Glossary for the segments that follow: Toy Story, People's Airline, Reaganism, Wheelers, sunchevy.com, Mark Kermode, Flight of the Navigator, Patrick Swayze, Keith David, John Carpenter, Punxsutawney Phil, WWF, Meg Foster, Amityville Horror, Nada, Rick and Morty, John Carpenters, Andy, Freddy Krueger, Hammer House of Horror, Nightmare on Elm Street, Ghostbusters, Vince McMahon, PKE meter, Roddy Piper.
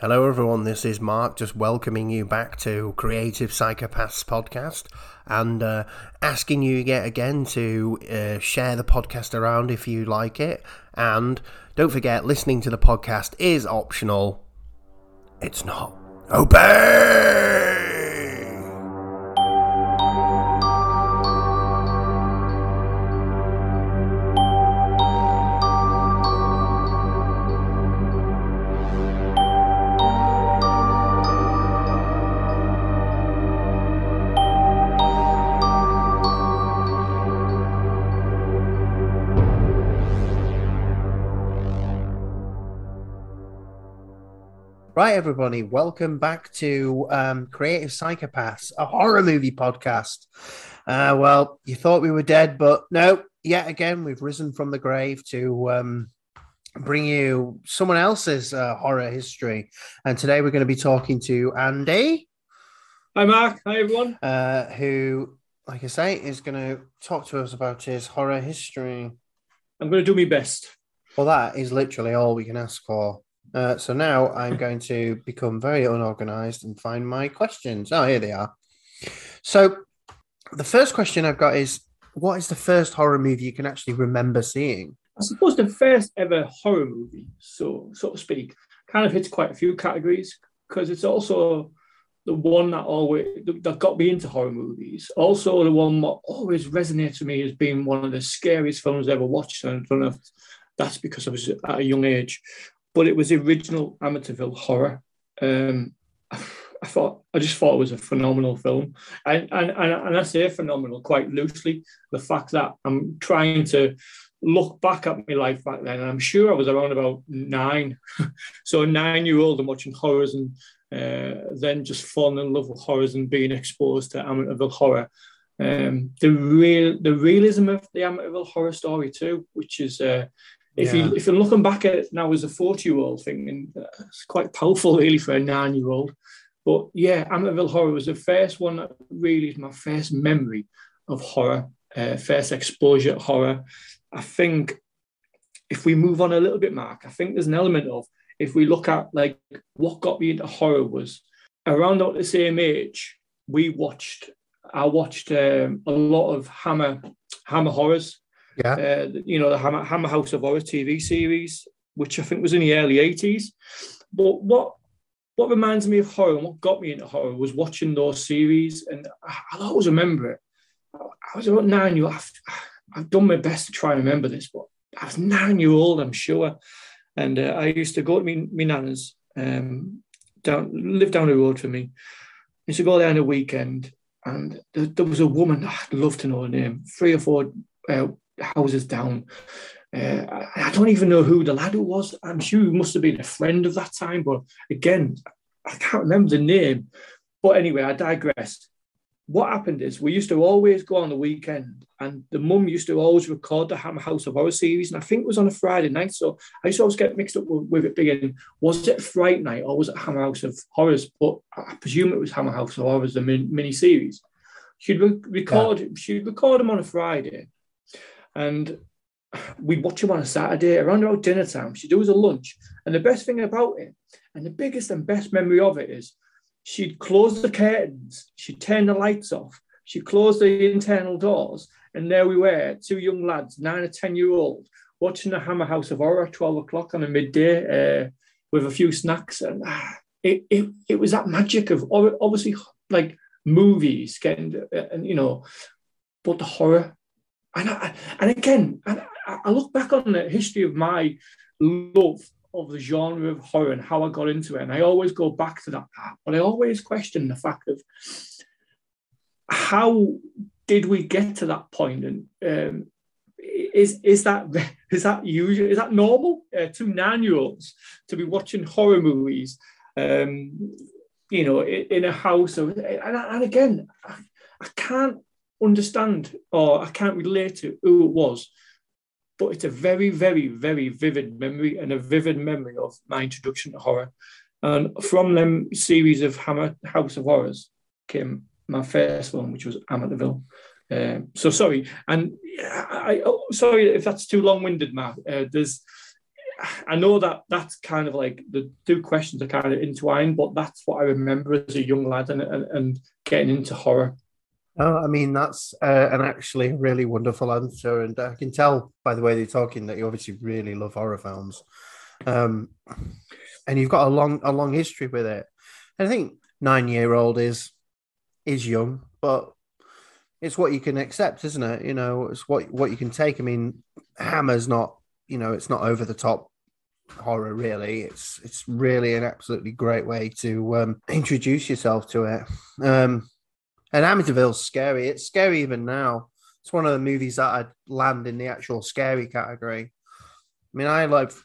Hello everyone, this is Mark, just welcoming you back to Creative Psychopaths Podcast and asking you yet again to share the podcast around if you like it. And don't forget, listening to the podcast is optional. It's not. Obey! Right, everybody, welcome back to Creative Psychopaths, a horror movie podcast. Well, you thought we were dead, but no, yet again, we've risen from the grave to bring you someone else's horror history. And today we're going to be talking to Andy. Hi, Mark. Hi, everyone. Who, like I say, is going to talk to us about his horror history. I'm going to do my best. Well, that is literally all we can ask for. So now I'm going to become very unorganized and find my questions. Oh, here they are. So the first question I've got is, what is the first horror movie you can actually remember seeing? I suppose the first ever horror movie, so to speak, kind of hits quite a few categories because it's also the one that got me into horror movies. Also the one that always resonates with me as being one of the scariest films I ever watched. And I don't know if that's because I was at a young age. But it was the original Amityville Horror. I just thought it was a phenomenal film, and I say phenomenal quite loosely. The fact that I'm trying to look back at my life back then, and I'm sure I was around about 9, so a 9-year-old and watching horrors, and then just falling in love with horrors and being exposed to Amityville Horror. The realism of the Amityville Horror story too, which is. If you're looking back at it now as a 40-year-old thing, and it's quite powerful really for a 9-year-old. But yeah, Amityville Horror was the first one that really is my first memory of horror, first exposure to horror. I think if we move on a little bit, Mark, I think there's an element of, if we look at like what got me into horror was around about the same age, I watched a lot of Hammer Horrors. Yeah, the Hammer House of Horror TV series, which I think was in the early 80s. But what reminds me of horror and what got me into horror was watching those series. And I'll always remember it. I was about 9 years old. I've done my best to try and remember this, but I was 9 years old, I'm sure. And I used to go to my nana's, lived down the road from me. I used to go there on the weekend. And there was a woman, I'd love to know her name, 3 or 4 houses down. I don't even know who the lad was. I'm sure he must have been a friend of that time, but again, I can't remember the name. But anyway, I digressed. What happened is we used to always go on the weekend, and the mum used to always record the Hammer House of Horror series, and I think it was on a Friday night, so I used to always get mixed up with it being, was it Fright Night or was it Hammer House of Horrors? But I presume it was Hammer House of Horrors, the mini-series. She'd record them on a Friday, and we'd watch them on a Saturday around about dinner time. She'd do us a lunch. And the best thing about it, and the biggest and best memory of it, is she'd close the curtains, she'd turn the lights off, she'd close the internal doors, and there we were, 2 young lads, 9 or 10-year-old, watching the Hammer House of Horror at 12 o'clock on a midday with a few snacks. And it was that magic of, obviously, like movies, getting, and but the horror. And again, I look back on the history of my love of the genre of horror and how I got into it, and I always go back to that. But I always question the fact of how did we get to that point, and is that usual? Is that normal? 2 9-year-olds to be watching horror movies, in a house, and again, I can't understand, or I can't relate to who it was, but it's a very, very, very vivid memory, and a vivid memory of my introduction to horror. And from them series of Hammer House of Horrors came my first one, which was Amityville. So sorry, and sorry if that's too long-winded, Matt. There's I know that that's kind of like the two questions are kind of intertwined, but that's what I remember as a young lad and getting into horror. Oh, I mean, that's an actually really wonderful answer. And I can tell by the way they're talking that you obviously really love horror films. And you've got a long history with it. And I think 9-year-old is young, but it's what you can accept, isn't it? You know, it's what you can take. I mean, Hammer's not, you know, it's not over the top horror, really. It's really an absolutely great way to introduce yourself to it. And Amityville's scary. It's scary even now. It's one of the movies that I'd land in the actual scary category. I mean, I love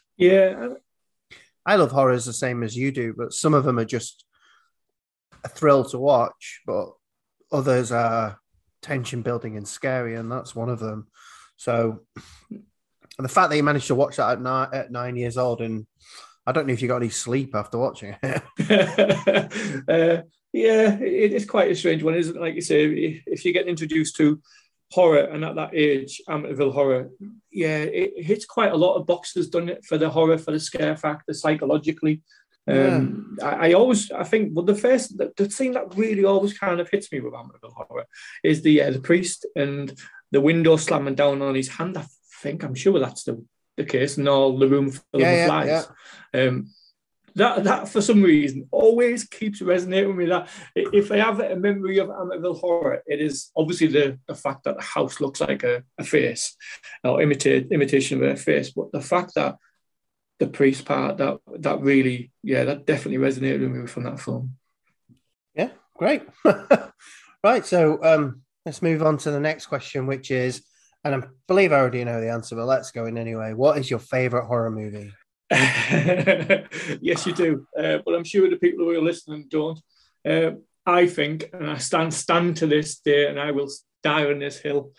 horrors the same as you do, but some of them are just a thrill to watch, but others are tension building and scary, and that's one of them. So the fact that you managed to watch that at 9 years old, and I don't know if you got any sleep after watching it. Yeah, it's quite a strange one, isn't it? Like you say, if you get introduced to horror and at that age, Amityville Horror, yeah, it hits quite a lot of boxes, doesn't it? For the horror, for the scare factor, psychologically. Yeah. I think the thing that really always kind of hits me with Amityville Horror is the priest and the window slamming down on his hand. I think, I'm sure that's the case, and all the room full of flies. Yeah. That for some reason always keeps resonating with that. If I have a memory of Amityville Horror, it is obviously the fact that the house looks like a face, or imitation of a face, but the fact that the priest part, that really, yeah, that definitely resonated with me from that film. Yeah, great. Right, so let's move on to the next question, which is, and I believe I already know the answer, but let's go in anyway. What is your favourite horror movie? Yes, you do. But I'm sure the people who are listening don't. I think, and I stand to this day, and I will die on this hill,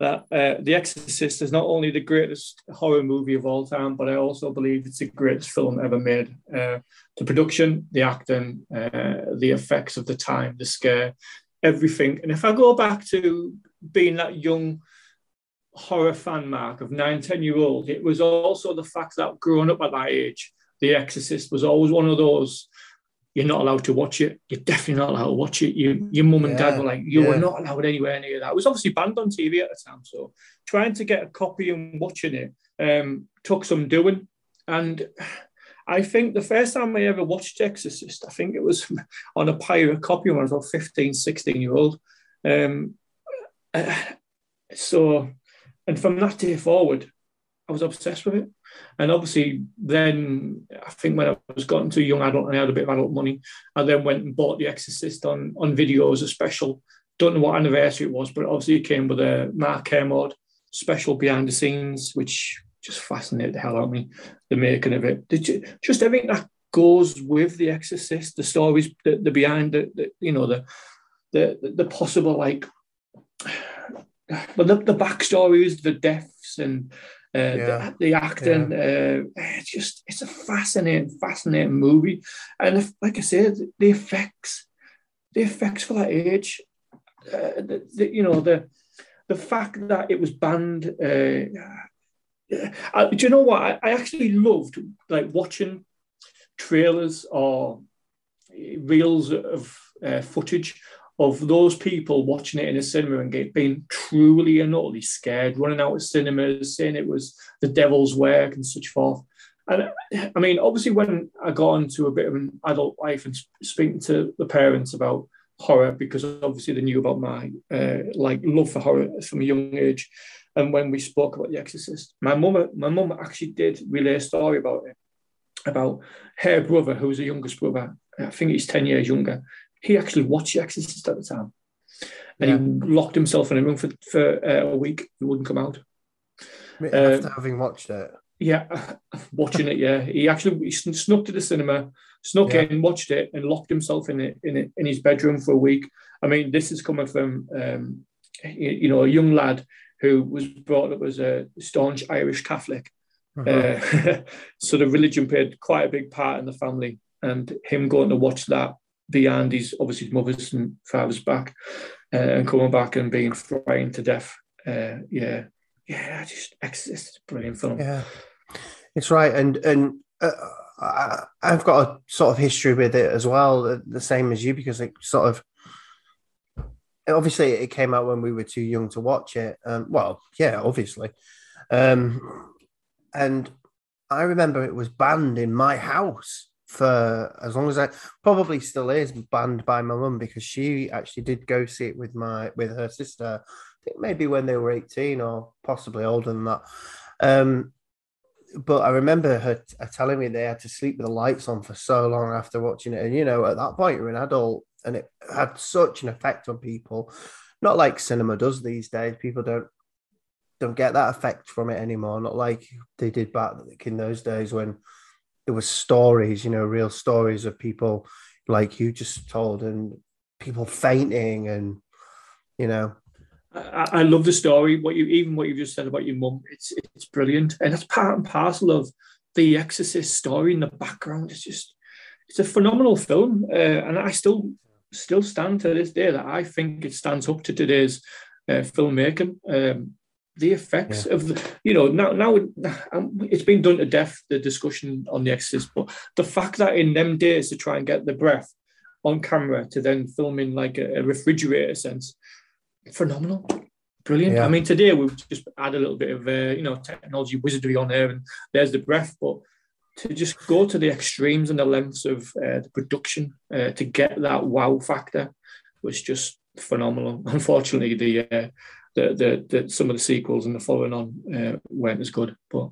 that The Exorcist is not only the greatest horror movie of all time, but I also believe it's the greatest film ever made. The production, the acting, the effects of the time, the scare, everything. And if I go back to being that young horror fan mark of 9-10-year-old, it was also the fact that growing up at that age, The Exorcist was always one of those, you're not allowed to watch it. You're definitely not allowed to watch it. Your mum and dad were like, you were not allowed anywhere near that. It was obviously banned on TV at the time. So trying to get a copy and watching it took some doing. And I think the first time I ever watched Exorcist, I think it was on a pirate copy when I was about 15, 16-year-old. And from that day forward, I was obsessed with it. And obviously then, I think when I was gotten to young adult and I had a bit of adult money, I then went and bought The Exorcist on video as a special. Don't know what anniversary it was, but obviously it came with a Mark Kermode special behind the scenes, which just fascinated the hell out of me, the making of it. Just everything that goes with The Exorcist, the stories, the behind, the possible, like, but the backstories, the deaths, and the acting, it's a fascinating movie. And like I said, the effects for that age, the fact that it was banned. Do you know what? I actually loved like watching trailers or reels of footage of those people watching it in a cinema and being truly and utterly scared, running out of cinemas, saying it was the devil's work and such forth. And I mean, obviously when I got into a bit of an adult life and speaking to the parents about horror, because obviously they knew about my love for horror from a young age. And when we spoke about The Exorcist, my mum actually did relay a story about it, about her brother, who was the youngest brother. I think he's 10 years younger. He actually watched The Exorcist at the time, and he locked himself in a room for a week. He wouldn't come out. After having watched it? Yeah, watching it, yeah. He snuck to the cinema, in, watched it, and locked himself in his bedroom for a week. I mean, this is coming from, a young lad who was brought up as a staunch Irish Catholic. Uh-huh. So the religion played quite a big part in the family, and him going to watch that behind his, obviously, his mother's and father's back, and coming back and being frightened to death. Exorcist, brilliant film. Yeah, It's right. And I've got a sort of history with it as well, the same as you, because it sort of, obviously it came out when we were too young to watch it. Well, yeah, obviously. And I remember it was banned in my house for as long as I, probably still is banned by my mum, because she actually did go see it with her sister, I think maybe when they were 18 or possibly older than that. But I remember her telling me they had to sleep with the lights on for so long after watching it. And, you know, at that point you're an adult, and it had such an effect on people. Not like cinema does these days. People don't get that effect from it anymore. Not like they did back in those days when there were stories, you know, real stories of people like you just told, and people fainting and, you know. I love the story. What you've just said about your mum, it's brilliant, and it's part and parcel of the Exorcist story in the background. It's a phenomenal film, and I still stand to this day that I think it stands up to today's filmmaking. The effects of the, you know, now it's been done to death, the discussion on the Exorcist, but the fact that in them days to try and get the breath on camera to then film in like a refrigerator sense. Phenomenal, brilliant. Yeah. I mean, today we've just add a little bit of you know, technology wizardry on there, and there's the breath. But to just go to the extremes and the lengths of the production to get that wow factor was just phenomenal. Unfortunately, the some of the sequels and the following on weren't as good. But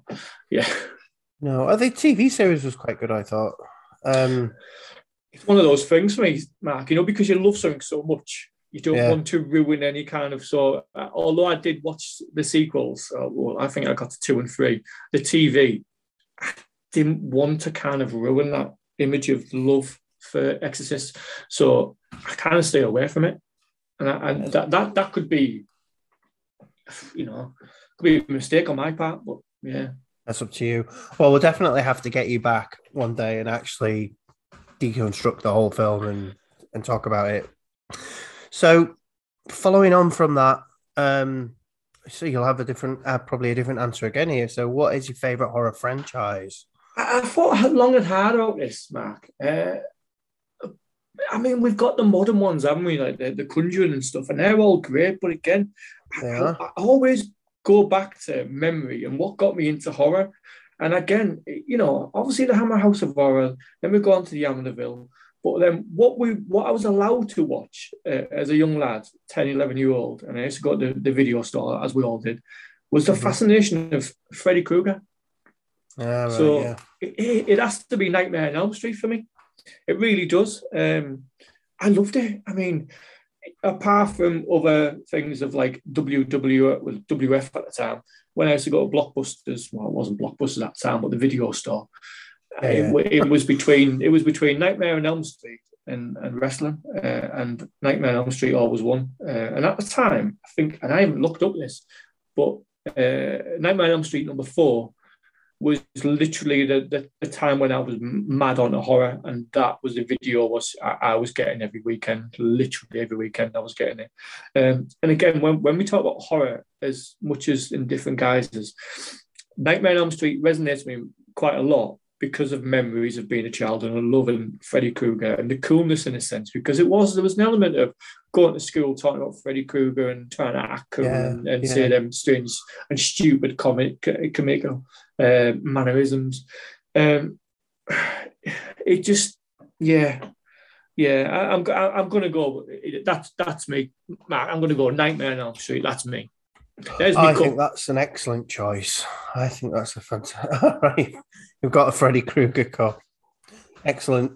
yeah, no, the TV series was quite good, I thought. It's one of those things for me, Mark. You know, because you love something so much. You don't want to ruin any kind of, so although I did watch the sequels, well, I think I got to 2 and 3, the TV, I didn't want to kind of ruin that image of love for Exorcist, so I kind of stay away from it. And that could be, you know, could be a mistake on my part, but yeah. That's up to you. Well, we'll definitely have to get you back one day and actually deconstruct the whole film and talk about it. So, following on from that, so you'll have probably a different answer again here. So, what is your favourite horror franchise? I thought long and hard about this, Mark. I mean, we've got the modern ones, haven't we? Like the Conjuring and stuff, and they're all great. But again, I always go back to memory and what got me into horror. And again, you know, obviously the Hammer House of Horror. Then we go on to the Amityville. But then what I was allowed to watch as a young lad, 10, 11-year-old, and I used to go to the video store, as we all did, was the fascination of Freddy Krueger. Right, so it has to be Nightmare on Elm Street for me. It really does. I loved it. I mean, apart from other things of like WWF at the time, when I used to go to Blockbusters, well, it wasn't Blockbusters at the time, but the video store. Yeah. It was between Nightmare on Elm Street and wrestling, and Nightmare on Elm Street always won. And at the time, I think, and I haven't looked up this, but Nightmare on Elm Street number 4 was literally the time when I was mad on the horror, and that was the video I was getting every weekend. Literally every weekend I was getting it. And again, when we talk about horror as much as in different guises, Nightmare on Elm Street resonates with me quite a lot, because of memories of being a child and loving Freddy Krueger and the coolness in a sense, because there was an element of going to school talking about Freddy Krueger and trying to act cool and say them strange and stupid comical mannerisms. It just, I'm going to go. That's me, Mark. I'm going to go Nightmare on Elm Street. That's me. I think that's an excellent choice. I think that's a fantastic. All right. You've got a Freddy Krueger cop. Excellent.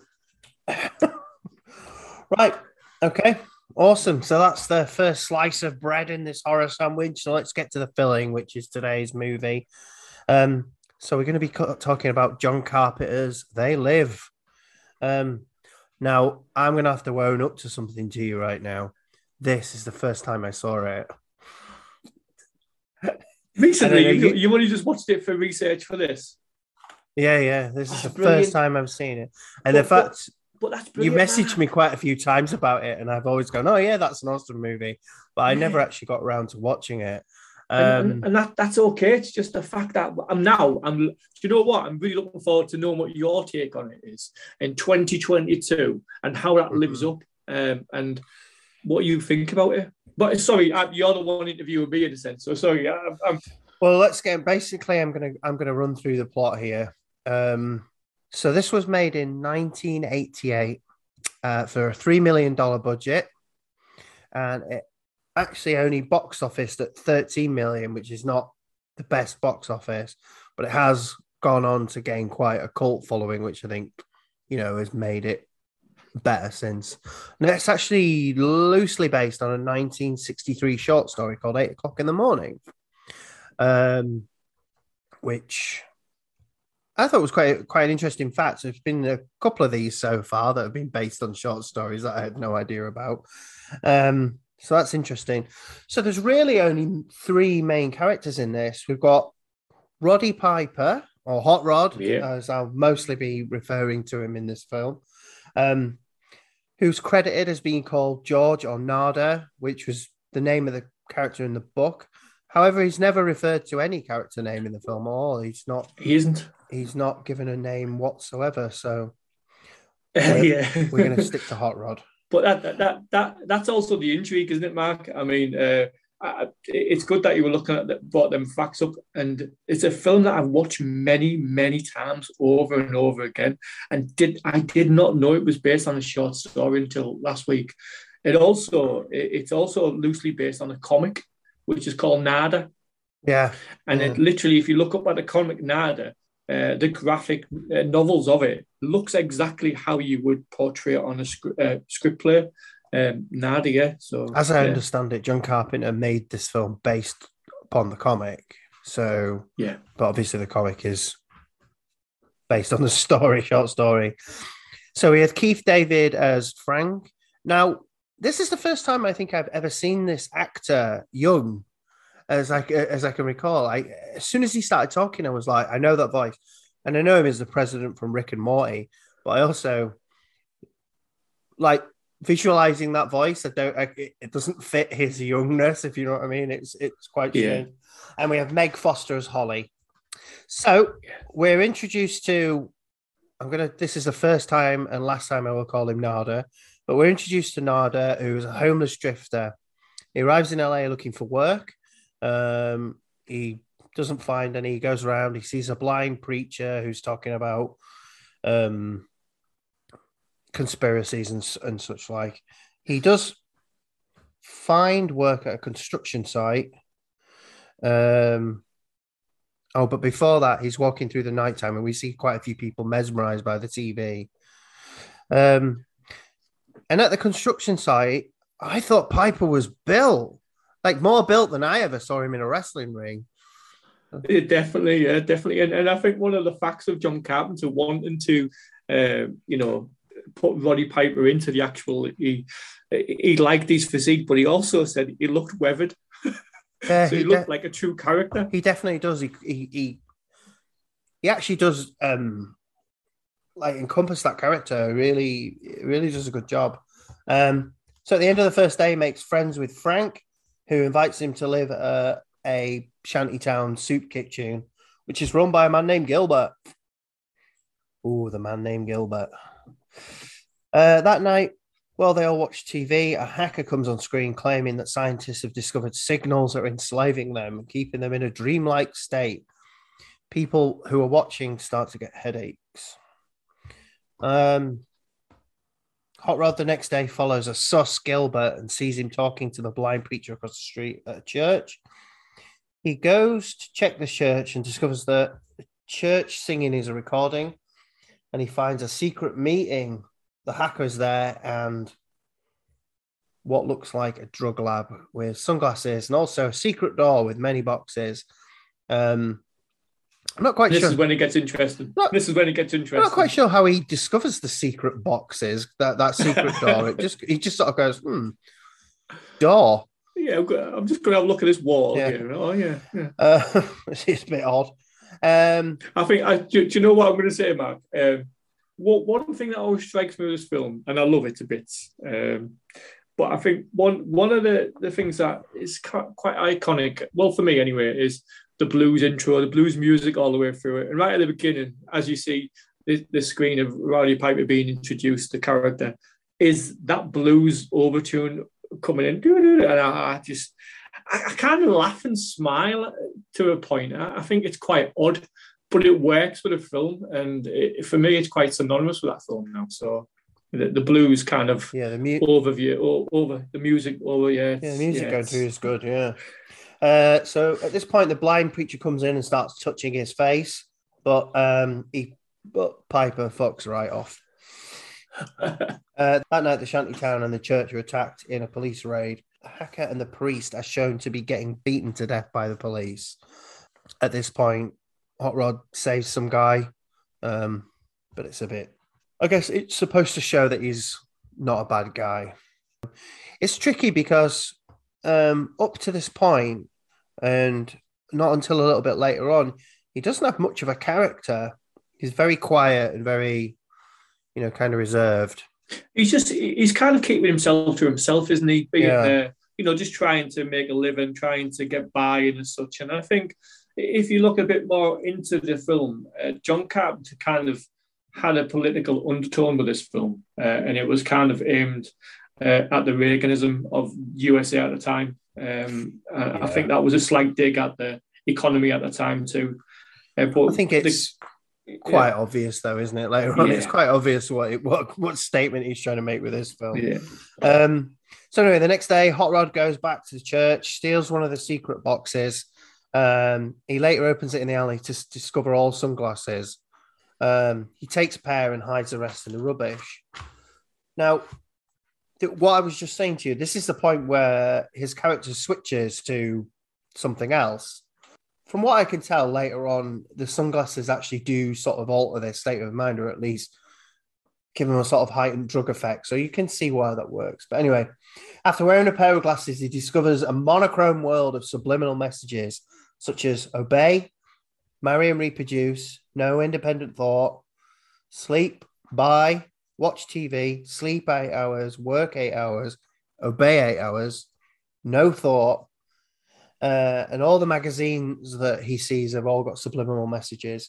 Right. Okay. Awesome. So that's the first slice of bread in this horror sandwich. So let's get to the filling, which is today's movie. So we're going to be talking about John Carpenter's They Live. Now, I'm going to have to own up to something to you right now. This is the first time I saw it. Recently, you only just watched it for research for this. This is the first time I've seen it, and in fact, you messaged me quite a few times about it, and I've always gone, "Oh yeah, that's an awesome movie," but I never actually got around to watching it. And that's okay. It's just the fact that do you know what? I'm really looking forward to knowing what your take on it is in 2022 and how that lives up and what you think about it. But sorry, you're the one interviewing me in a sense. So sorry. Well, let's get. Basically, I'm gonna run through the plot here. So this was made in 1988 for a $3 million budget, and it actually only box office at 13 million, which is not the best box office, but it has gone on to gain quite a cult following, which I think, has made it better since. And it's actually loosely based on a 1963 short story called 8 O'Clock in the Morning, which I thought was quite an interesting fact. There's been a couple of these so far that have been based on short stories that I had no idea about. So that's interesting. So there's really only three main characters in this. We've got Roddy Piper, or Hot Rod, as I'll mostly be referring to him in this film, who's credited as being called George or Nada, which was the name of the character in the book. However, he's never referred to any character name in the film at all. He's not given a name whatsoever. So we're going to stick to Hot Rod. But that's also the intrigue, isn't it, Mark? I mean, it's good that you were looking at brought them facts up, and it's a film that I've watched many, many times over and over again, and I did not know it was based on a short story until last week. It's also loosely based on a comic, which is called Nada. Yeah, and it literally, if you look up at the comic Nada, the graphic novels of it looks exactly how you would portray it on a script play. Nadia. So, as I understand it, John Carpenter made this film based upon the comic. So, but obviously the comic is based on the short story. So we have Keith David as Frank. Now, this is the first time I think I've ever seen this actor young. As I can recall, as soon as he started talking, I was like, I know that voice, and I know him as the president from Rick and Morty. But I also like visualizing that voice. It doesn't fit his youngness, if you know what I mean. It's quite strange. And we have Meg Foster as Holly. So we're introduced to. This is the first time and last time I will call him Nada, but we're introduced to Nada, who is a homeless drifter. He arrives in LA looking for work. He doesn't find any. He goes around, he sees a blind preacher who's talking about conspiracies and such like. He does find work at a construction site. But before that, he's walking through the nighttime, and we see quite a few people mesmerized by the TV. And at the construction site, I thought Piper was built. Like, more built than I ever saw him in a wrestling ring. Definitely. And I think one of the facts of John Carpenter wanting to, put Roddy Piper into the actual... He liked his physique, but he also said he looked weathered. So he looked like a true character. He definitely does. He actually does, encompass that character. Really, really does a good job. So at the end of the first day, he makes friends with Frank, who invites him to live at a shantytown soup kitchen, which is run by a man named Gilbert. Ooh, the man named Gilbert. That night, while they all watch TV, a hacker comes on screen claiming that scientists have discovered signals that are enslaving them and keeping them in a dreamlike state. People who are watching start to get headaches. Hot Rod the next day follows a sus Gilbert and sees him talking to the blind preacher across the street at a church. He goes to check the church and discovers that the church singing is a recording, and he finds a secret meeting. The hacker is there and what looks like a drug lab with sunglasses and also a secret door with many boxes. I'm not quite sure. This is when it gets interesting. I'm not quite sure how he discovers the secret boxes, that secret door. He just sort of goes, door. Yeah, I'm just going to have a look at this wall. Yeah. Here. Oh, yeah. It's a bit odd. I think, do you know what I'm going to say, Mark? One thing that always strikes me with this film, and I love it a bit, But I think one of the things that is quite iconic, well, for me anyway, is the blues intro, the blues music all the way through it. And right at the beginning, as you see the screen of Roddy Piper being introduced, the character, is that blues overtune coming in. And I kind of laugh and smile to a point. I think it's quite odd, but it works with the film. And for me, it's quite synonymous with that film now. So the blues kind of the music going through is good, yeah. So at this point, the blind preacher comes in and starts touching his face, but Piper fucks right off. That night, the shantytown and the church are attacked in a police raid. Hacker and the priest are shown to be getting beaten to death by the police. At this point, Hot Rod saves some guy, but it's a bit... I guess it's supposed to show that he's not a bad guy. It's tricky because up to this point, and not until a little bit later on, he doesn't have much of a character. He's very quiet and very, kind of reserved. He's kind of keeping himself to himself, isn't he? Just trying to make a living, trying to get by and such. And I think if you look a bit more into the film, John Carpenter kind of had a political undertone with this film, and it was kind of aimed at the Reaganism of USA at the time. I think that was a slight dig at the economy at the time too. But I think it's quite obvious, though, isn't it? Later on, it's quite obvious what statement he's trying to make with this film. Yeah. So anyway, the next day, Hot Rod goes back to the church, steals one of the secret boxes. He later opens it in the alley to discover all sunglasses. He takes a pair and hides the rest in the rubbish. Now, what I was just saying to you, this is the point where his character switches to something else. From what I can tell later on, the sunglasses actually do sort of alter their state of mind, or at least give them a sort of heightened drug effect. So you can see why that works. But anyway, after wearing a pair of glasses, he discovers a monochrome world of subliminal messages, such as obey, marry and reproduce, no independent thought, sleep, buy, watch TV, sleep 8 hours, work 8 hours, obey 8 hours, no thought. And all the magazines that he sees have all got subliminal messages.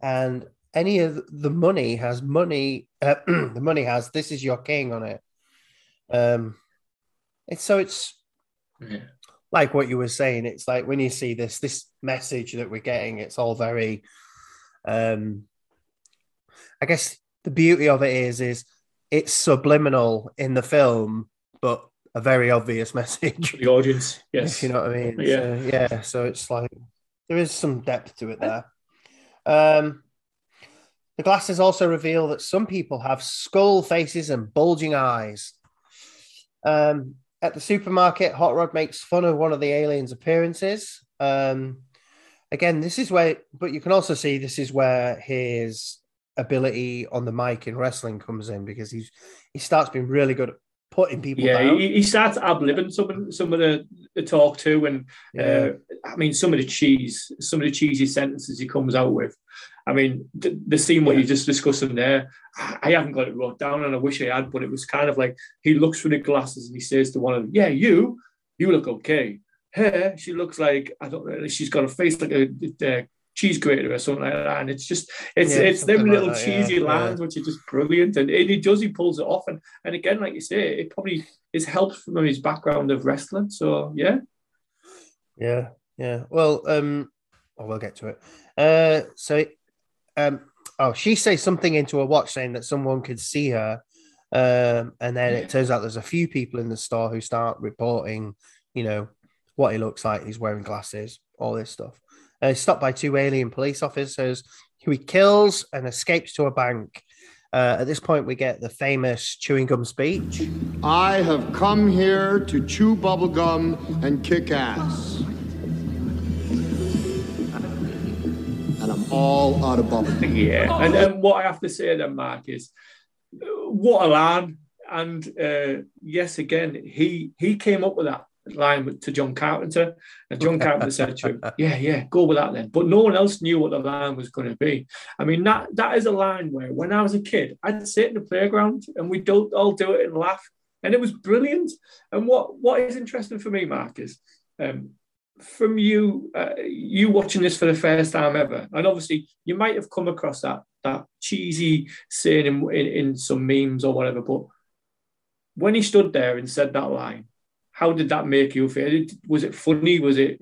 And any of the money has the money has "This is your king" on it. It's like what you were saying. It's like when you see this message that we're getting, it's all very... I guess the beauty of it is it's subliminal in the film, but a very obvious message for the audience. Yes, you know what I mean. Yeah, so it's like there is some depth to it there. The glasses also reveal that some people have skull faces and bulging eyes. At the supermarket, Hot Rod makes fun of one of the aliens' appearances. Again, this is where, but you can also see this is where his ability on the mic in wrestling comes in, because he starts being really good at putting people down. He starts ad-libbing some of the talk too, and some of the cheesy sentences he comes out with. I mean, the scene where you're just discussing there, I haven't got it wrote down, and I wish I had, but it was kind of like he looks through the glasses and he says to one of them, "Yeah, you look okay. Her, she looks like, I don't know, she's got a face like a cheese grater or something like that." And it's just, it's them little like that, cheesy lines, which are just brilliant. And he pulls it off. And again, like you say, it probably is helped from his background of wrestling. So, yeah. Yeah, yeah. Well, we'll get to it. So she says something into a watch saying that someone could see her. And then it turns out there's a few people in the store who start reporting, what he looks like, he's wearing glasses, all this stuff. He's stopped by two alien police officers who he kills and escapes to a bank. At this point, we get the famous chewing gum speech. "I have come here to chew bubble gum and kick ass. And I'm all out of bubble gum." Yeah, and what I have to say then, Mark, is what a line. And yes, again, he came up with that line to John Carpenter, and John Carpenter said to him, yeah, go with that then. But no one else knew what the line was going to be. I mean, that is a line where when I was a kid, I'd sit in the playground and we'd all do it and laugh. And it was brilliant. And what is interesting for me, Mark, is from you watching this for the first time ever, and obviously you might have come across that cheesy saying in some memes or whatever, but when he stood there and said that line, how did that make you feel? Was it funny? Was it,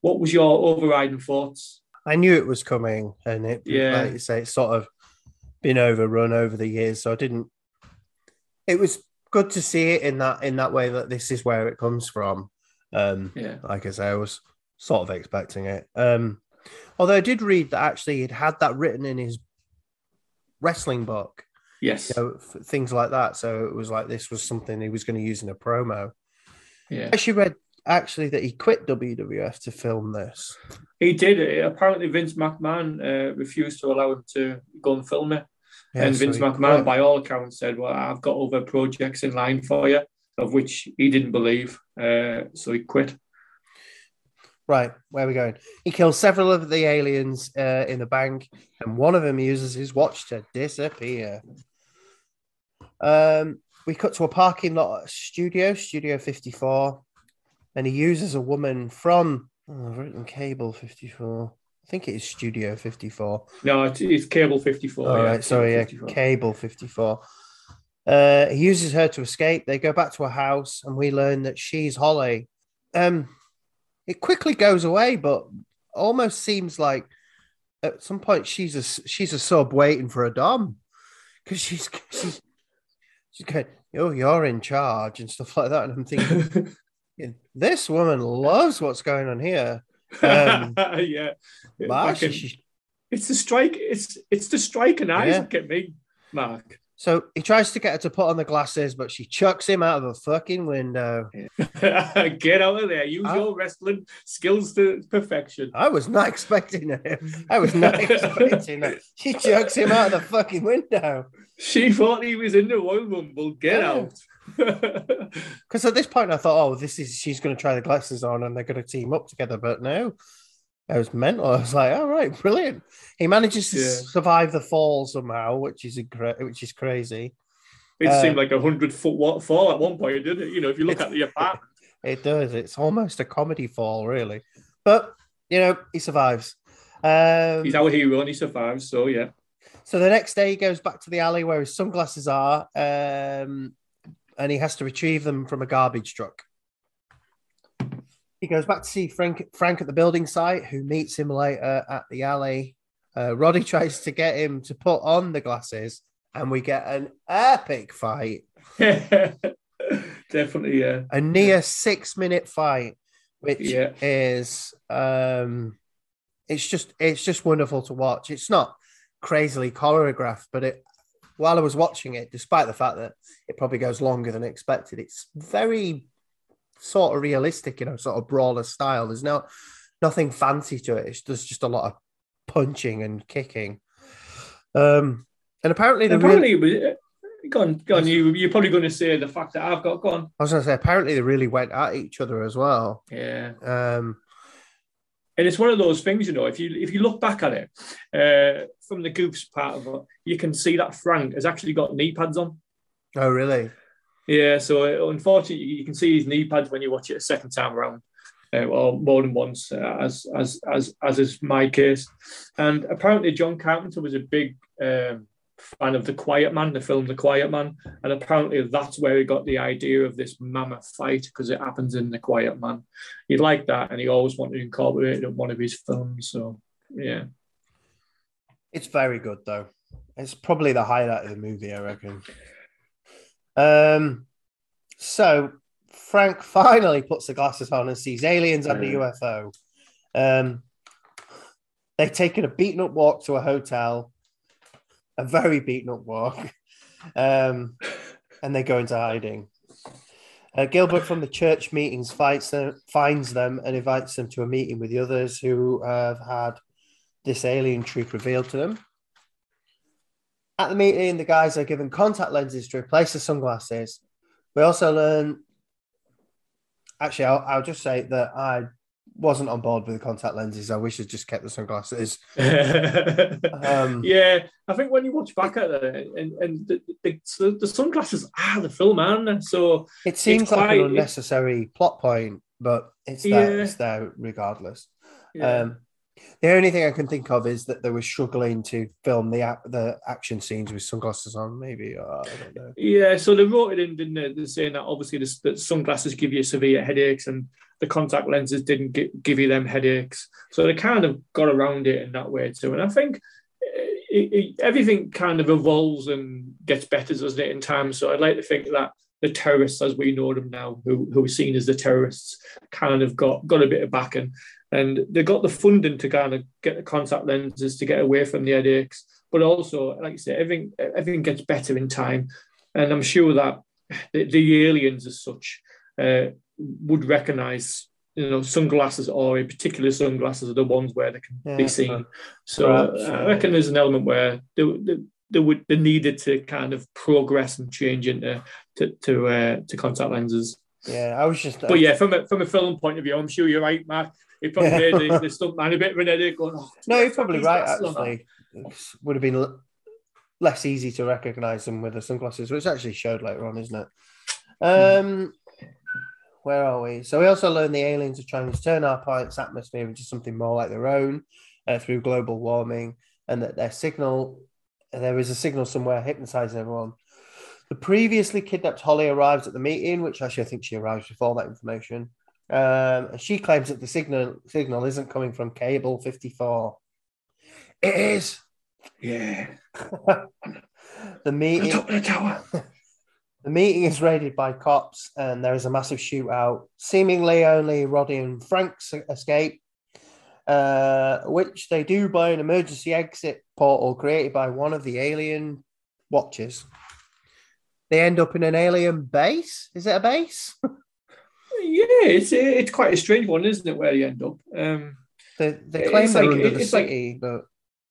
what was your overriding thoughts? I knew it was coming, and it, like you say, it's sort of been overrun over the years. So it was good to see it in that way, that this is where it comes from. Like I say, I was sort of expecting it. Although I did read that actually he'd had that written in his wrestling book. Yes. Things like that. So it was like this was something he was going to use in a promo. Yeah. I actually read that he quit WWF to film this. He did. Apparently Vince McMahon refused to allow him to go and film it. Yeah, and so Vince McMahon, by all accounts, said, well, I've got other projects in line for you, of which he didn't believe. So he quit. Right, where are we going? He kills several of the aliens in the bank, and one of them uses his watch to disappear. We cut to a parking lot at Studio 54, and he uses a woman from... Oh, I've written Cable 54. I think it is Studio 54. No, it's Cable 54. All right, sorry, yeah, Cable 54. He uses her to escape. They go back to her house, and we learn that she's Holly. It quickly goes away, but almost seems like at some point she's a sub waiting for a dom, because she's going, "Oh, you're in charge," and stuff like that. And I'm thinking, this woman loves what's going on here. Mark, it's the strike. It's the strike and eyes that get me, Mark. So he tries to get her to put on the glasses, but she chucks him out of a fucking window. Get out of there. Use your wrestling skills to perfection. I was not expecting it. She chucks him out of the fucking window. She thought he was in the Royal Rumble. Get out. Because at this point I thought, she's going to try the glasses on and they're going to team up together. But no, I was mental. I was like, all right, brilliant. He manages to survive the fall somehow, which is crazy. It seemed like a 100-foot fall at one point, didn't it? If you look at the apartment. It does. It's almost a comedy fall, really. But, he survives. He's our hero and he survives, so yeah. So the next day he goes back to the alley where his sunglasses are, and he has to retrieve them from a garbage truck. He goes back to see Frank at the building site, who meets him later at the alley. Roddy tries to get him to put on the glasses, and we get an epic fight. Definitely, yeah. A near 6-minute fight, which is it's just wonderful to watch. It's not crazily choreographed, but while I was watching it, despite the fact that it probably goes longer than expected, it's very sort of realistic, sort of brawler style. There's nothing fancy to it. There's just a lot of punching and kicking. And apparently go on. You're probably going to say the fact that I've got gone. I was going to say apparently they really went at each other as well. Yeah. And it's one of those things, if you look back at it from the Goof's part of it, you can see that Frank has actually got knee pads on. Oh, really? Yeah, so unfortunately, you can see his knee pads when you watch it a second time around, or more than once, as is my case. And apparently, John Carpenter was a big fan of the Quiet Man, and apparently that's where he got the idea of this mammoth fight, because it happens in The Quiet Man. He liked that, and he always wanted to incorporate it in one of his films. So, yeah, it's very good though. It's probably the highlight of the movie, I reckon. So Frank finally puts the glasses on and sees aliens and a UFO. They've taken a beaten up walk to a hotel, a very beaten up walk, and they go into hiding. Gilbert from the church meetings finds them and invites them to a meeting with the others who have had this alien truth revealed to them. At the meeting, the guys are given contact lenses to replace the sunglasses. We also learn... Actually, I'll just say that I wasn't on board with the contact lenses. I wish I'd just kept the sunglasses. Yeah, I think when you watch back at it, and the sunglasses are the film, aren't they? So it seems like quite an unnecessary plot point, but it's there, yeah. It's there regardless. Yeah. The only thing I can think of is that they were struggling to film the action scenes with sunglasses on, maybe. Or, I don't know. Yeah, so they wrote it in, didn't they? They're saying that obviously that sunglasses give you severe headaches and the contact lenses didn't give you them headaches. So they kind of got around it in that way too. And I think everything kind of evolves and gets better, doesn't it, in time? So I'd like to think that the terrorists, as we know them now, who are seen as the terrorists, kind of got a bit of backing. And they got the funding to kind of get the contact lenses to get away from the headaches. But also, like you say, everything gets better in time. And I'm sure that the aliens as such would recognise, sunglasses, or in particular sunglasses are the ones where they can be seen. So perhaps, I reckon there's an element where they needed to kind of progress and change into to contact lenses. Yeah, I was just... But yeah, from a film point of view, I'm sure you're right, Matt. He probably made the stuntman a bit of an headache going, no, you're probably right, actually. It would have been less easy to recognise them with the sunglasses, which actually showed later on, isn't it? Where are we? So we also learned the aliens are trying to turn our planet's atmosphere into something more like their own through global warming, and that there is a signal somewhere hypnotising everyone. The previously kidnapped Holly arrives at the meeting, which actually I think she arrives before that information. She claims that the signal isn't coming from cable 54. It is. Yeah. The meeting is raided by cops, and there is a massive shootout. Seemingly only Roddy and Frank escape, which they do by an emergency exit portal created by one of the alien watchers. They end up in an alien base. Is it a base? Yeah, it's quite a strange one, isn't it, where you end up? They claim they're under the city, but...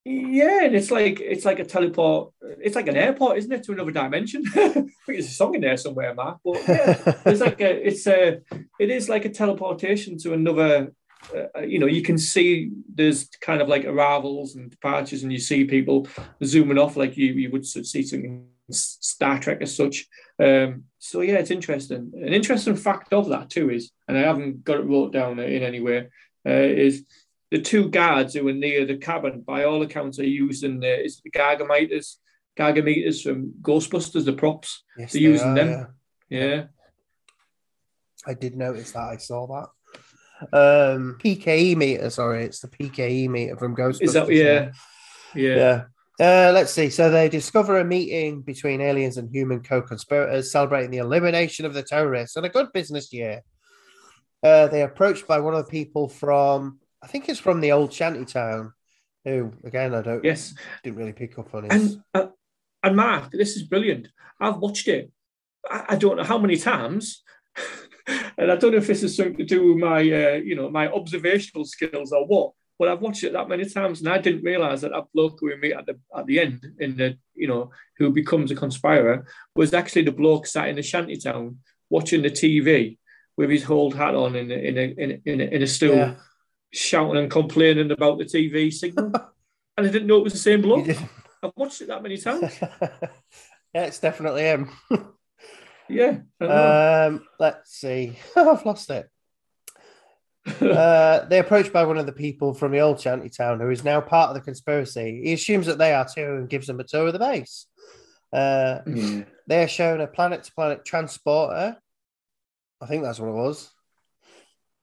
Yeah, and it's like a teleport. It's like an airport, isn't it, to another dimension? I think there's a song in there somewhere, Mark. But yeah, it is like a teleportation to another... you can see there's kind of like arrivals and departures, and you see people zooming off like you would see something Star Trek as such. So yeah, it's interesting. An interesting fact of that too is, and I haven't got it wrote down in any way, is the two guards who were near the cabin, by all accounts, are using the Gargameters from Ghostbusters, the props. Yes, they're using them. Yeah. I did notice that. I saw that. PKE meter, sorry, it's the PKE meter from Ghostbusters. Is that, yeah. Let's see. So they discover a meeting between aliens and human co-conspirators celebrating the elimination of the terrorists and a good business year. They are approached by one of the people from the old shanty town, who, again, didn't really pick up on his... And Mark, this is brilliant. I've watched it. I don't know how many times... And I don't know if this is something to do with my, my observational skills or what, but I've watched it that many times and I didn't realise that bloke we meet at the end, who becomes a conspirator, was actually the bloke sat in the shanty town watching the TV with his old hat on in a stool, shouting and complaining about the TV signal. And I didn't know it was the same bloke. I've watched it that many times. Yeah, it's definitely him. Yeah. Let's see. I've lost it. They're approached by one of the people from the old shanty town who is now part of the conspiracy. He assumes that they are too and gives them a tour of the base. They're shown a planet-to-planet transporter. I think that's what it was.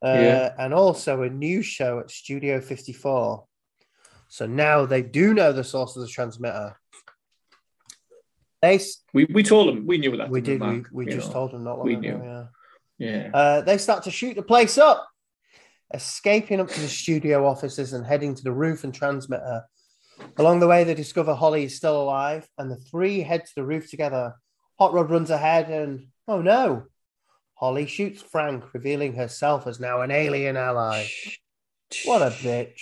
And also a new show at Studio 54. So now they do know the source of the transmitter. We told them. We knew that. We did. We just told them not long ago. Yeah. They start to shoot the place up, escaping up to the studio offices and heading to the roof and transmitter. Along the way, they discover Holly is still alive, and the three head to the roof together. Hot Rod runs ahead, and oh no, Holly shoots Frank, revealing herself as now an alien ally. What a bitch!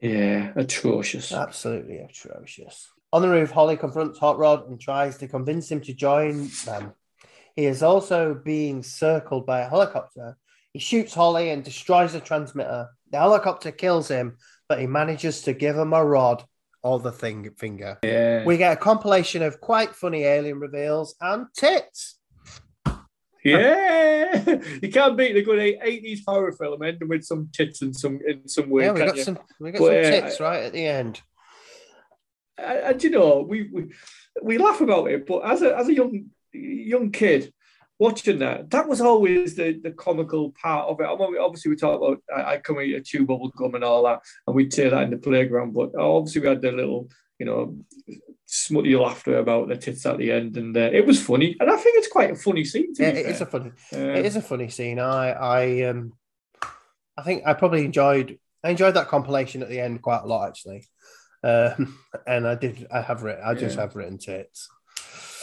Yeah, atrocious. Absolutely atrocious. On the roof, Holly confronts Hot Rod and tries to convince him to join them. He is also being circled by a helicopter. He shoots Holly and destroys the transmitter. The helicopter kills him, but he manages to give him a rod or the finger. Yeah. We get a compilation of quite funny alien reveals and tits. Yeah, you can't beat a good 80s horror film ending with some tits and some weird. Yeah, we got some tits right at the end. And you know, we laugh about it, but as a young kid watching that was always the comical part of it. Obviously, we talk about I'd come eat a chew bubble gum and all that, and we'd tear that in the playground. But obviously, we had the little, you know, smutty laughter about the tits at the end, and it was funny, and I think it's quite a funny scene. It is a funny scene. I think I probably enjoyed that compilation at the end quite a lot, actually. And I have written tits.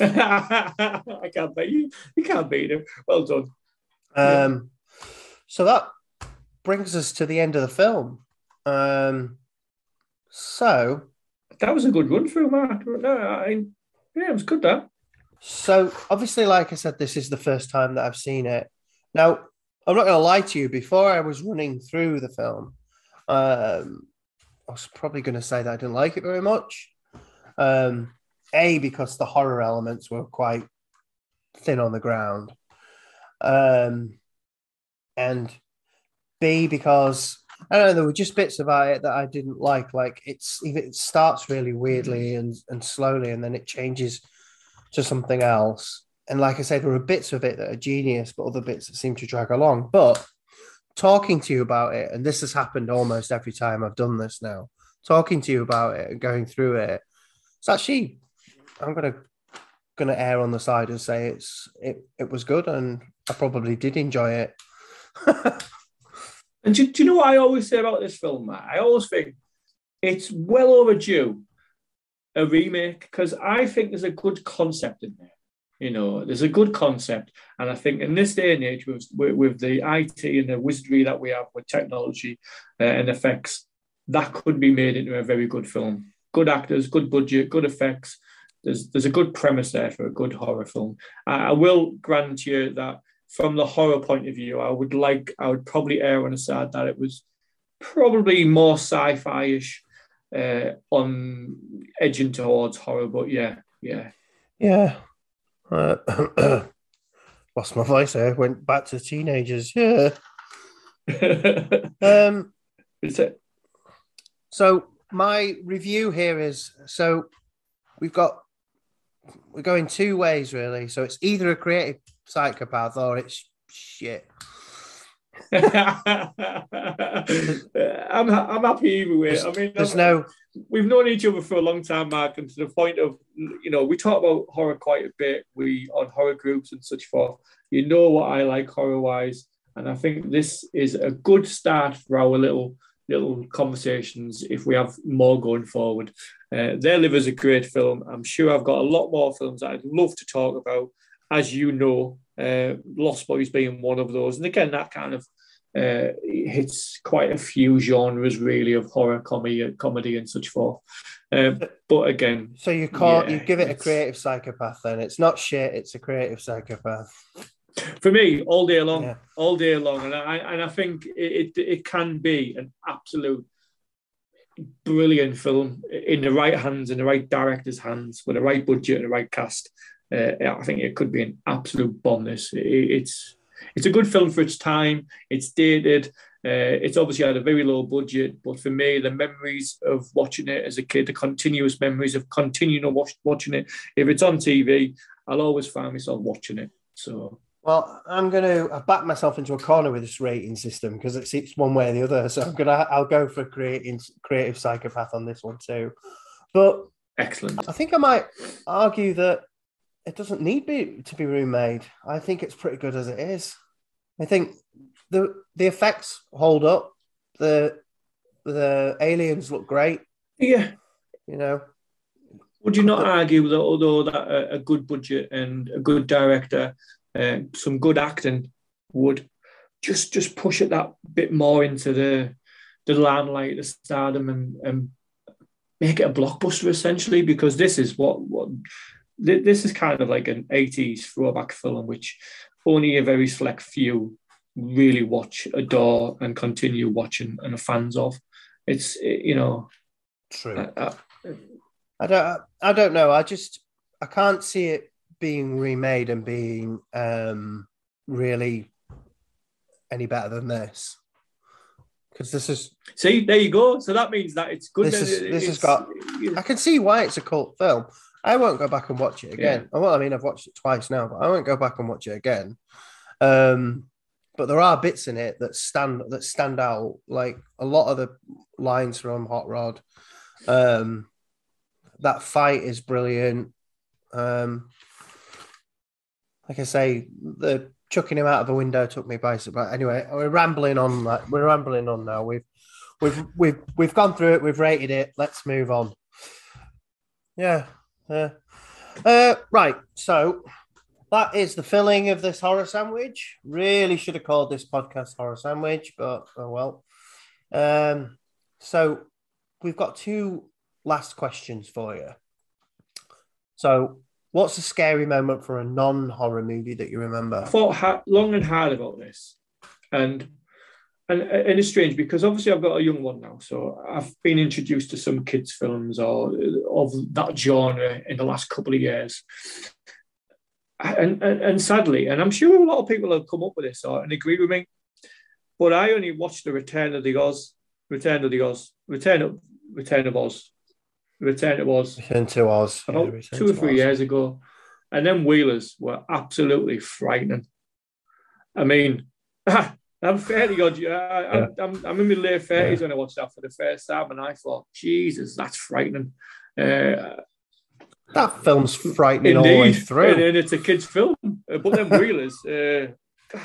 I can't beat you. You can't beat him. Well done. So that brings us to the end of the film. So. That was a good run through, Matt. Yeah, it was good, that. So, obviously, like I said, this is the first time that I've seen it. Now, I'm not going to lie to you. Before I was running through the film, I was probably going to say that I didn't like it very much. Because the horror elements were quite thin on the ground. And B, because... I don't know, there were just bits about it that I didn't like. Like, it starts really weirdly and slowly, and then it changes to something else. And like I said, there are bits of it that are genius, but other bits that seem to drag along. But talking to you about it, and this has happened almost every time I've done this now, talking to you about it and going through it, it's actually, I'm gonna err on the side and say it was good, and I probably did enjoy it. And do you know what I always say about this film, Matt? I always think it's well overdue a remake, because I think there's a good concept in there. You know, there's a good concept. And I think in this day and age, with the IT and the wizardry that we have with technology and effects, that could be made into a very good film. Good actors, good budget, good effects. There's a good premise there for a good horror film. I will grant you that from the horror point of view, I would probably err on the side that it was probably more sci-fi-ish, on edging towards horror. But yeah. Lost my voice there. Went back to teenagers. Yeah. Is it? So my review here is, so we're going two ways really. So it's either a creative psychopath or it's shit. I'm happy either way. We've known each other for a long time, Mark, and to the point of, you know, we talk about horror quite a bit. We on horror groups and such forth. You know what I like horror wise, and I think this is a good start for our little conversations if we have more going forward. They Live is a great film. I'm sure I've got a lot more films that I'd love to talk about. As you know, Lost Boys being one of those. And again, that kind of hits quite a few genres, really, of horror, comedy and such forth. But again... So you give it a creative psychopath then. It's not shit, it's a creative psychopath. For me, all day long. Yeah. All day long. And I think it can be an absolute brilliant film in the right hands, in the right director's hands, with the right budget and the right cast. I think it could be an absolute bomb. This it's a good film for its time. It's dated. It's obviously had a very low budget, but for me, the memories of watching it as a kid, the continuous memories of watching it. If it's on TV, I'll always find myself watching it. So, well, I back myself into a corner with this rating system because it's one way or the other. So I'll go for creative psychopath on this one too. But excellent. I think I might argue that it doesn't need to be remade. I think it's pretty good as it is. I think the effects hold up. The aliens look great. Yeah, you know. Would you not argue that although that a good budget and a good director, some good acting would just push it that bit more into the limelight, the stardom, and make it a blockbuster essentially? Because this is what. This is kind of like an 80s throwback film, which only a very select few really watch, adore, and continue watching and are fans of. It's, you know, true. I don't know. I can't see it being remade and being really any better than this. Because this is, see, there you go. So that means that it's good. I can see why it's a cult film. I won't go back and watch it again. Yeah. Well, I mean, I've watched it twice now, but I won't go back and watch it again. But there are bits in it that stand out, like a lot of the lines from Hot Rod. That fight is brilliant. Like I say, the chucking him out of the window took me by surprise. Anyway, we're rambling on now. We've gone through it. We've rated it. Let's move on. Yeah. Right. So that is the filling of this horror sandwich. Really should have called this podcast Horror Sandwich, but oh well. So we've got two last questions for you. So what's a scary moment for a non-horror movie that you remember? I thought long and hard about this. And it's strange because obviously I've got a young one now, so I've been introduced to some kids' films or of that genre in the last couple of years. And sadly, and I'm sure a lot of people have come up with this and agreed with me, but I only watched the Return to Oz about 2 or 3 years ago, and then Wheelers were absolutely frightening. I mean, I'm fairly good. Yeah. I'm in my late 30s when I watched that for the first time, and I thought, Jesus, that's frightening. That film's frightening indeed, all the way through. And it's a kid's film. But then Wheelers, God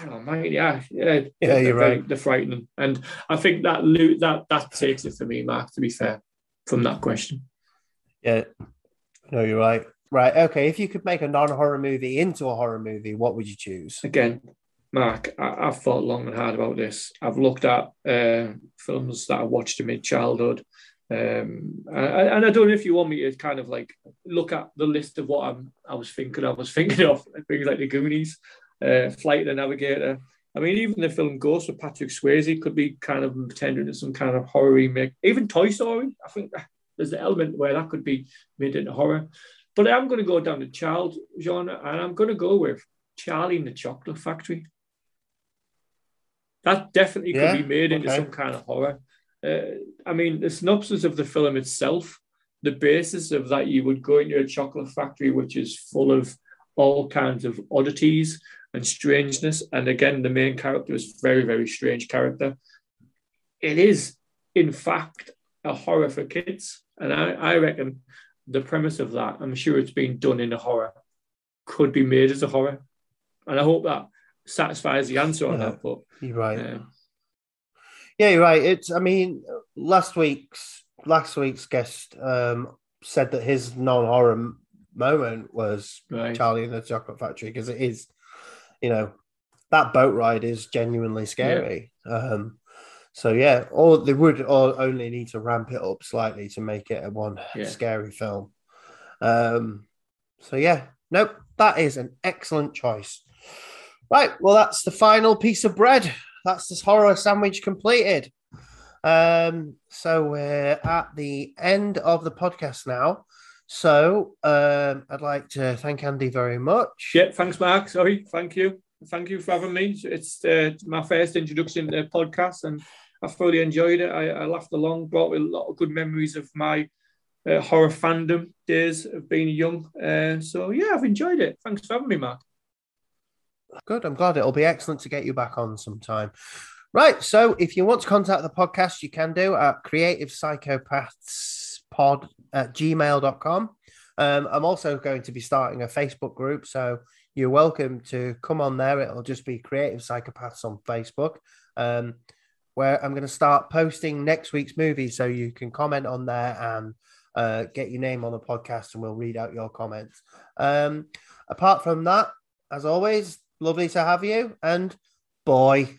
almighty, yeah, you're right. They're frightening. And I think that takes it for me, Mark, to be fair, from that question. Yeah. No, you're right. Right, okay. If you could make a non-horror movie into a horror movie, what would you choose? Again, Mark, I've thought long and hard about this. I've looked at films that I watched in my childhood. And I don't know if you want me to kind of like look at the list of what I was thinking of, things like The Goonies, Flight of the Navigator. I mean, even the film Ghost with Patrick Swayze could be kind of tended to some kind of horror remake. Even Toy Story, I think there's an element where that could be made into horror. But I'm going to go down the child genre, and I'm going to go with Charlie and the Chocolate Factory. That definitely could be made into some kind of horror. I mean, the synopsis of the film itself, the basis of that, you would go into a chocolate factory which is full of all kinds of oddities and strangeness. And again, the main character is a very, very strange character. It is, in fact, a horror for kids. And I reckon the premise of that, I'm sure it's been done in a horror, could be made as a horror. And I hope that satisfies the answer on that. But you're right. Yeah, you're right. It's, I mean, last week's guest said that his non-horror moment was Charlie and the Chocolate Factory, because it is, you know, that boat ride is genuinely scary. Yeah. Or they would only need to ramp it up slightly to make it a one scary film. That is an excellent choice. Right, well, that's the final piece of bread. That's this horror sandwich completed. So we're at the end of the podcast now. So I'd like to thank Andy very much. Yeah, thanks, Mark. Sorry, thank you. Thank you for having me. It's my first introduction to the podcast, and I thoroughly enjoyed it. I laughed along, brought me a lot of good memories of my horror fandom days of being young. I've enjoyed it. Thanks for having me, Mark. Good. I'm glad. It'll be excellent to get you back on sometime. Right. So if you want to contact the podcast, you can do at creativepsychopathspod@gmail.com. I'm also going to be starting a Facebook group, so you're welcome to come on there. It'll just be Creative Psychopaths on Facebook, where I'm going to start posting next week's movie, so you can comment on there and get your name on the podcast, and we'll read out your comments. Apart from that, as always, lovely to have you, and boy.